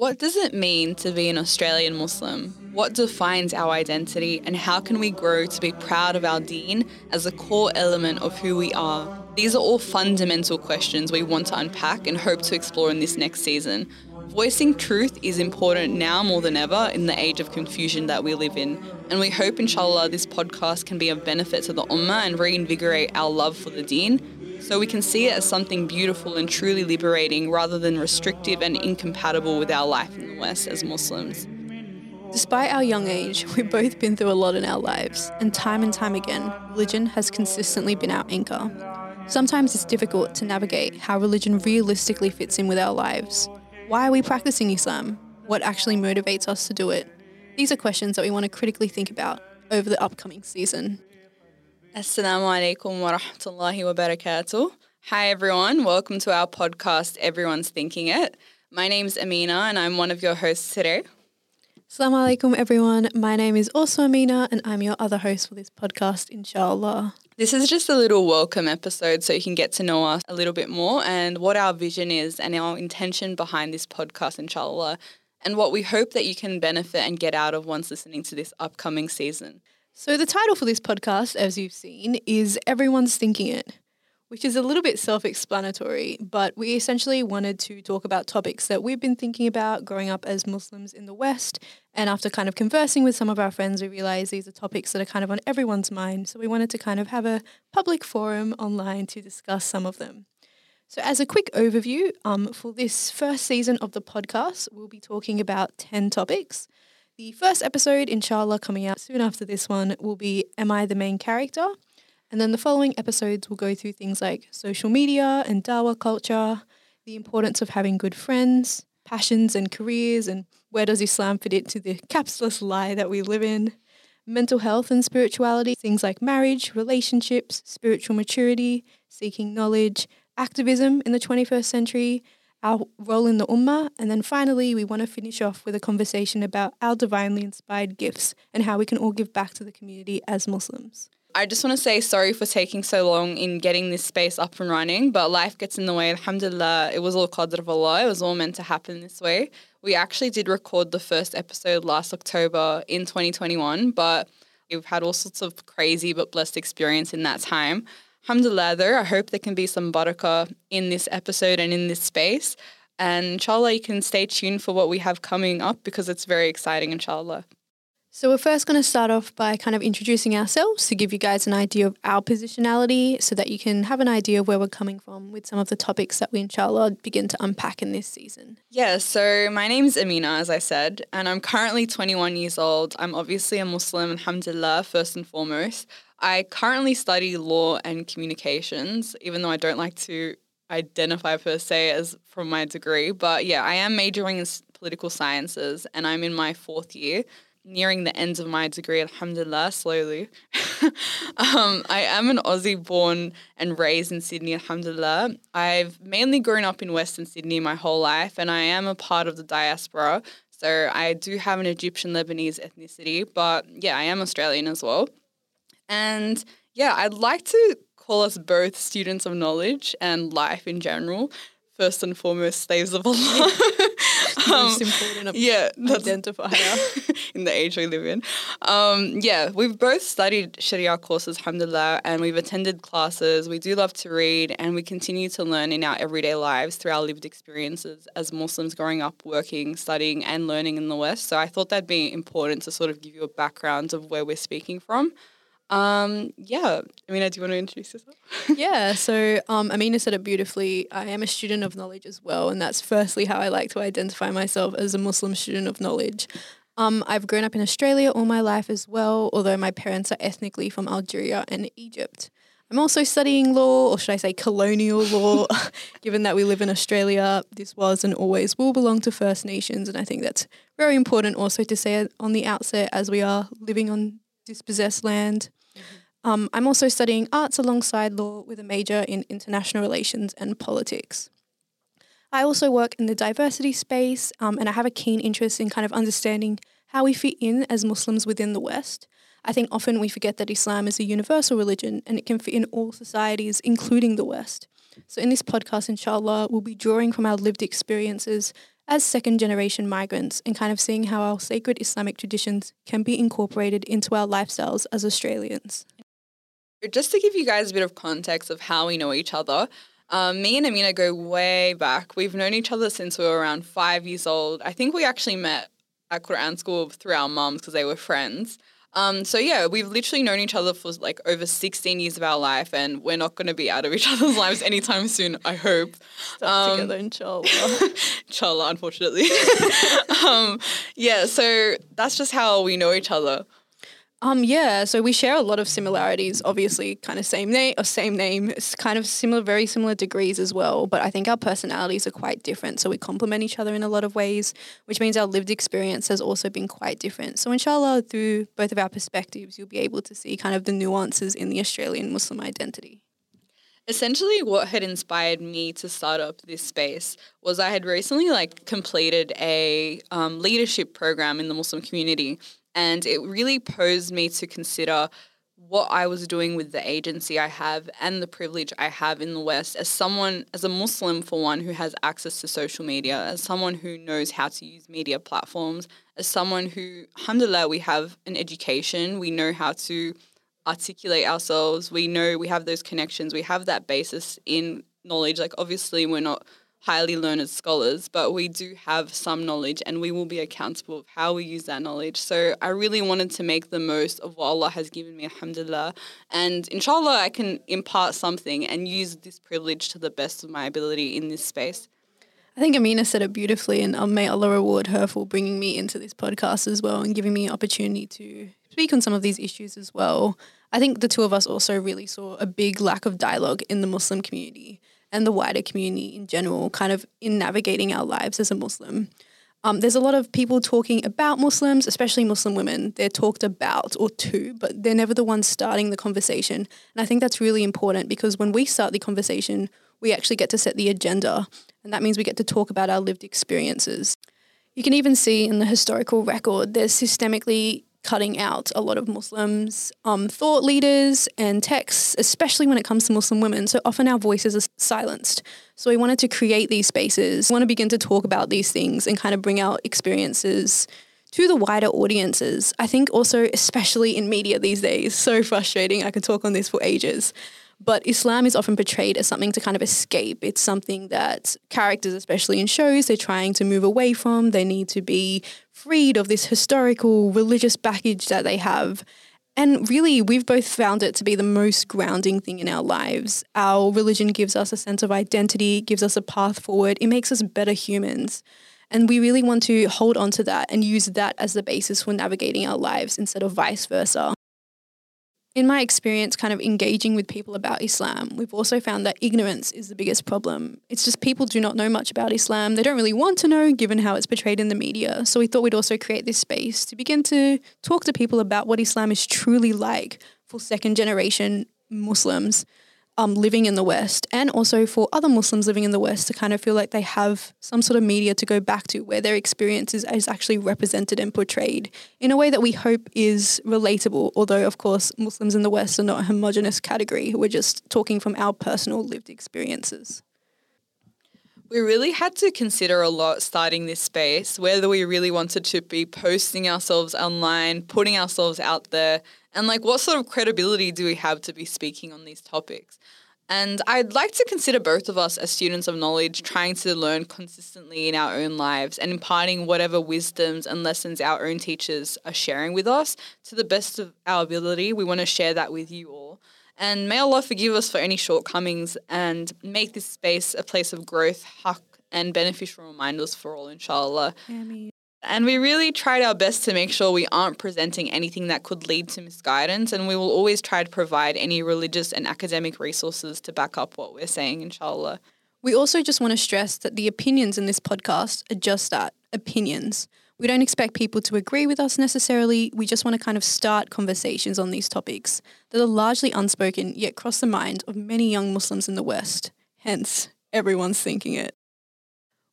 What does it mean to be an Australian Muslim? What defines our identity, and how can we grow to be proud of our deen as a core element of who we are? These are all fundamental questions we want to unpack and hope to explore in this next season. Voicing truth is important now more than ever in the age of confusion that we live in. And we hope, inshallah, this podcast can be of benefit to the Ummah and reinvigorate our love for the deen, so we can see it as something beautiful and truly liberating rather than restrictive and incompatible with our life in the West as Muslims. Despite our young age, we've both been through a lot in our lives, and time again, religion has consistently been our anchor. Sometimes it's difficult to navigate how religion realistically fits in with our lives. Why are we practicing Islam? What actually motivates us to do it? These are questions that we want to critically think about over the upcoming season. Assalamu alaykum wa rahmatullahi wa barakatuh. Hi everyone, welcome to our podcast, Everyone's Thinking It. My name's Amina and I'm one of your hosts today. Assalamu alaikum everyone, my name is also Amina and I'm your other host for this podcast, inshallah. This is just a little welcome episode so you can get to know us a little bit more and what our vision is and our intention behind this podcast, inshallah, and what we hope that you can benefit and get out of once listening to this upcoming season. So the title for this podcast, as you've seen, is Everyone's Thinking It, which is a little bit self-explanatory, but we essentially wanted to talk about topics that we've been thinking about growing up as Muslims in the West. And after kind of conversing with some of our friends, we realized these are topics that are kind of on everyone's mind. So we wanted to kind of have a public forum online to discuss some of them. So as a quick overview, for this first season of the podcast, we'll be talking about 10 topics. The first episode, inshallah, coming out soon after this one, will be Am I the Main Character? And then the following episodes will go through things like social media and dawah culture, the importance of having good friends, passions and careers, and where does Islam fit into the capitalist lie that we live in, mental health and spirituality, things like marriage, relationships, spiritual maturity, seeking knowledge, activism in the 21st century, our role in the Ummah, and then finally we want to finish off with a conversation about our divinely inspired gifts and how we can all give back to the community as Muslims. I just want to say sorry for taking so long in getting this space up and running, but life gets in the way. Alhamdulillah, it was all Qadr of Allah. It was all meant to happen this way. We actually did record the first episode last October in 2021, but we've had all sorts of crazy but blessed experience in that time. Alhamdulillah though, I hope there can be some barakah in this episode and in this space. And inshallah, you can stay tuned for what we have coming up because it's very exciting, inshallah. So we're first going to start off by kind of introducing ourselves to give you guys an idea of our positionality so that you can have an idea of where we're coming from with some of the topics that we, inshallah, begin to unpack in this season. Yeah, so my name's Amina, as I said, and I'm currently 21 years old. I'm obviously a Muslim, alhamdulillah, first and foremost. I currently study law and communications, even though I don't like to identify per se as from my degree. But yeah, I am majoring in political sciences and I'm in my fourth year. Nearing the end of my degree, alhamdulillah, slowly. I am an Aussie born and raised in Sydney, alhamdulillah. I've mainly grown up in Western Sydney my whole life, and I am a part of the diaspora. So I do have an Egyptian Lebanese ethnicity, but yeah, I am Australian as well. And yeah, I'd like to call us both students of knowledge and life in general. First and foremost, slaves of Allah. Most important identifier in the age we live in. Yeah, we've both studied Sharia courses, alhamdulillah, and we've attended classes. We do love to read and we continue to learn in our everyday lives through our lived experiences as Muslims growing up, working, studying and learning in the West. So I thought that'd be important to sort of give you a background of where we're speaking from. Yeah, Amina, do you want to introduce yourself? Yeah, so Amina said it beautifully. I am a student of knowledge as well, and that's firstly how I like to identify myself, as a Muslim student of knowledge. I've grown up in Australia all my life as well, although my parents are ethnically from Algeria and Egypt. I'm also studying law, or should I say colonial law, given that we live in Australia. This was and always will belong to First Nations, and I think that's very important also to say on the outset, as we are living on dispossessed land. I'm also studying arts alongside law with a major in international relations and politics. I also work in the diversity space and I have a keen interest in kind of understanding how we fit in as Muslims within the West. I think often we forget that Islam is a universal religion and it can fit in all societies, including the West. So in this podcast, inshallah, we'll be drawing from our lived experiences as second-generation migrants and kind of seeing how our sacred Islamic traditions can be incorporated into our lifestyles as Australians. Just to give you guys a bit of context of how we know each other, me and Amina go way back. We've known each other since we were around 5 years old. I think we actually met at Quran school through our mums because they were friends. So, we've literally known each other for like over 16 years of our life, and we're not going to be out of each other's lives anytime soon, I hope. Stop together, inshallah. Inshallah, unfortunately. So that's just how we know each other. So we share a lot of similarities, obviously, same name, it's kind of similar, very similar degrees as well. But I think our personalities are quite different. So we complement each other in a lot of ways, which means our lived experience has also been quite different. So inshallah, through both of our perspectives, you'll be able to see kind of the nuances in the Australian Muslim identity. Essentially, what had inspired me to start up this space was I had recently completed a leadership program in the Muslim community. And it really posed me to consider what I was doing with the agency I have and the privilege I have in the West as a Muslim, for one, who has access to social media, as someone who knows how to use media platforms, as someone who, alhamdulillah, we have an education, we know how to articulate ourselves, we know we have those connections, we have that basis in knowledge. Obviously, we're not highly learned scholars, but we do have some knowledge and we will be accountable of how we use that knowledge. So I really wanted to make the most of what Allah has given me, alhamdulillah. And inshallah, I can impart something and use this privilege to the best of my ability in this space. I think Amina said it beautifully, and may Allah reward her for bringing me into this podcast as well and giving me an opportunity to speak on some of these issues as well. I think the two of us also really saw a big lack of dialogue in the Muslim community and the wider community in general, kind of in navigating our lives as a Muslim. There's a lot of people talking about Muslims, especially Muslim women. They're talked about or to, but they're never the ones starting the conversation. And I think that's really important because when we start the conversation, we actually get to set the agenda. And that means we get to talk about our lived experiences. You can even see in the historical record, there's systemically cutting out a lot of Muslims, thought leaders and texts, especially when it comes to Muslim women. So often our voices are silenced. So we wanted to create these spaces. We want to begin to talk about these things and kind of bring our experiences to the wider audiences. I think also, especially in media these days, so frustrating. I could talk on this for ages. But Islam is often portrayed as something to kind of escape. It's something that characters, especially in shows, they're trying to move away from. They need to be freed of this historical religious baggage that they have. And really, we've both found it to be the most grounding thing in our lives. Our religion gives us a sense of identity, gives us a path forward. It makes us better humans. And we really want to hold on to that and use that as the basis for navigating our lives instead of vice versa. In my experience, kind of engaging with people about Islam, we've also found that ignorance is the biggest problem. It's just people do not know much about Islam. They don't really want to know, given how it's portrayed in the media. So we thought we'd also create this space to begin to talk to people about what Islam is truly like for second-generation Muslims living in the West, and also for other Muslims living in the West to kind of feel like they have some sort of media to go back to where their experience is actually represented and portrayed in a way that we hope is relatable. Although, of course, Muslims in the West are not a homogenous category. We're just talking from our personal lived experiences. We really had to consider a lot starting this space, whether we really wanted to be posting ourselves online, putting ourselves out there, and what sort of credibility do we have to be speaking on these topics? And I'd like to consider both of us as students of knowledge, trying to learn consistently in our own lives and imparting whatever wisdoms and lessons our own teachers are sharing with us to the best of our ability. We want to share that with you all. And may Allah forgive us for any shortcomings and make this space a place of growth, haq, and beneficial reminders for all, inshallah. Ameen. And we really tried our best to make sure we aren't presenting anything that could lead to misguidance, and we will always try to provide any religious and academic resources to back up what we're saying, inshallah. We also just want to stress that the opinions in this podcast are just that, opinions. We don't expect people to agree with us necessarily. We just want to kind of start conversations on these topics that are largely unspoken yet cross the mind of many young Muslims in the West. Hence, everyone's thinking it.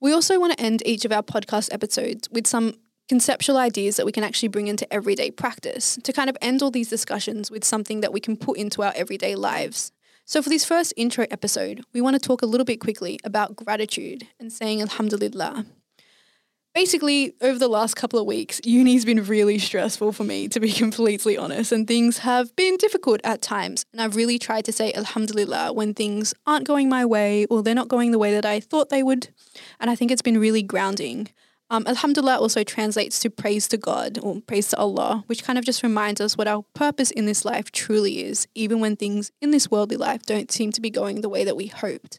We also want to end each of our podcast episodes with some conceptual ideas that we can actually bring into everyday practice to kind of end all these discussions with something that we can put into our everyday lives. So for this first intro episode, we want to talk a little bit quickly about gratitude and saying Alhamdulillah. Basically, over the last couple of weeks, uni's been really stressful for me, to be completely honest, and things have been difficult at times. And I've really tried to say Alhamdulillah when things aren't going my way or they're not going the way that I thought they would. And I think it's been really grounding. Alhamdulillah also translates to praise to God or praise to Allah, which kind of just reminds us what our purpose in this life truly is, even when things in this worldly life don't seem to be going the way that we hoped.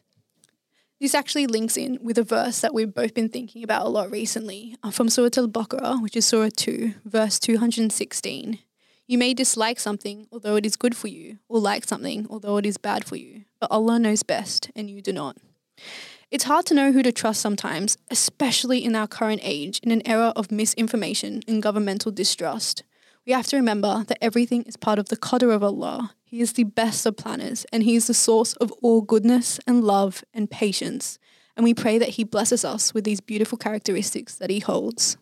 This actually links in with a verse that we've both been thinking about a lot recently from Surah Al-Baqarah, which is Surah 2, verse 216. You may dislike something, although it is good for you, or like something, although it is bad for you, but Allah knows best and you do not. It's hard to know who to trust sometimes, especially in our current age, in an era of misinformation and governmental distrust. We have to remember that everything is part of the Qadr of Allah. He is the best of planners, and He is the source of all goodness and love and patience. And we pray that He blesses us with these beautiful characteristics that He holds.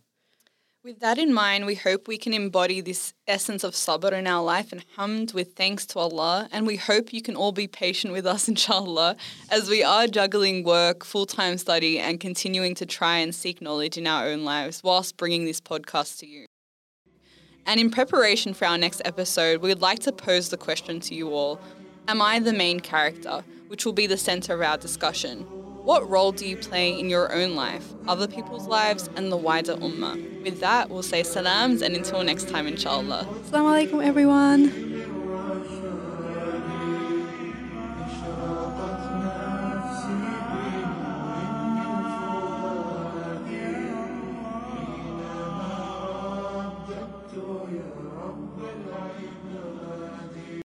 With that in mind, we hope we can embody this essence of sabr in our life and hamd with thanks to Allah. And we hope you can all be patient with us, inshallah, as we are juggling work, full-time study, and continuing to try and seek knowledge in our own lives whilst bringing this podcast to you. And in preparation for our next episode, we would like to pose the question to you all. Am I the main character, which will be the centre of our discussion? What role do you play in your own life, other people's lives, and the wider Ummah? With that, we'll say salaams, and until next time, inshallah. Assalamu alaykum, everyone.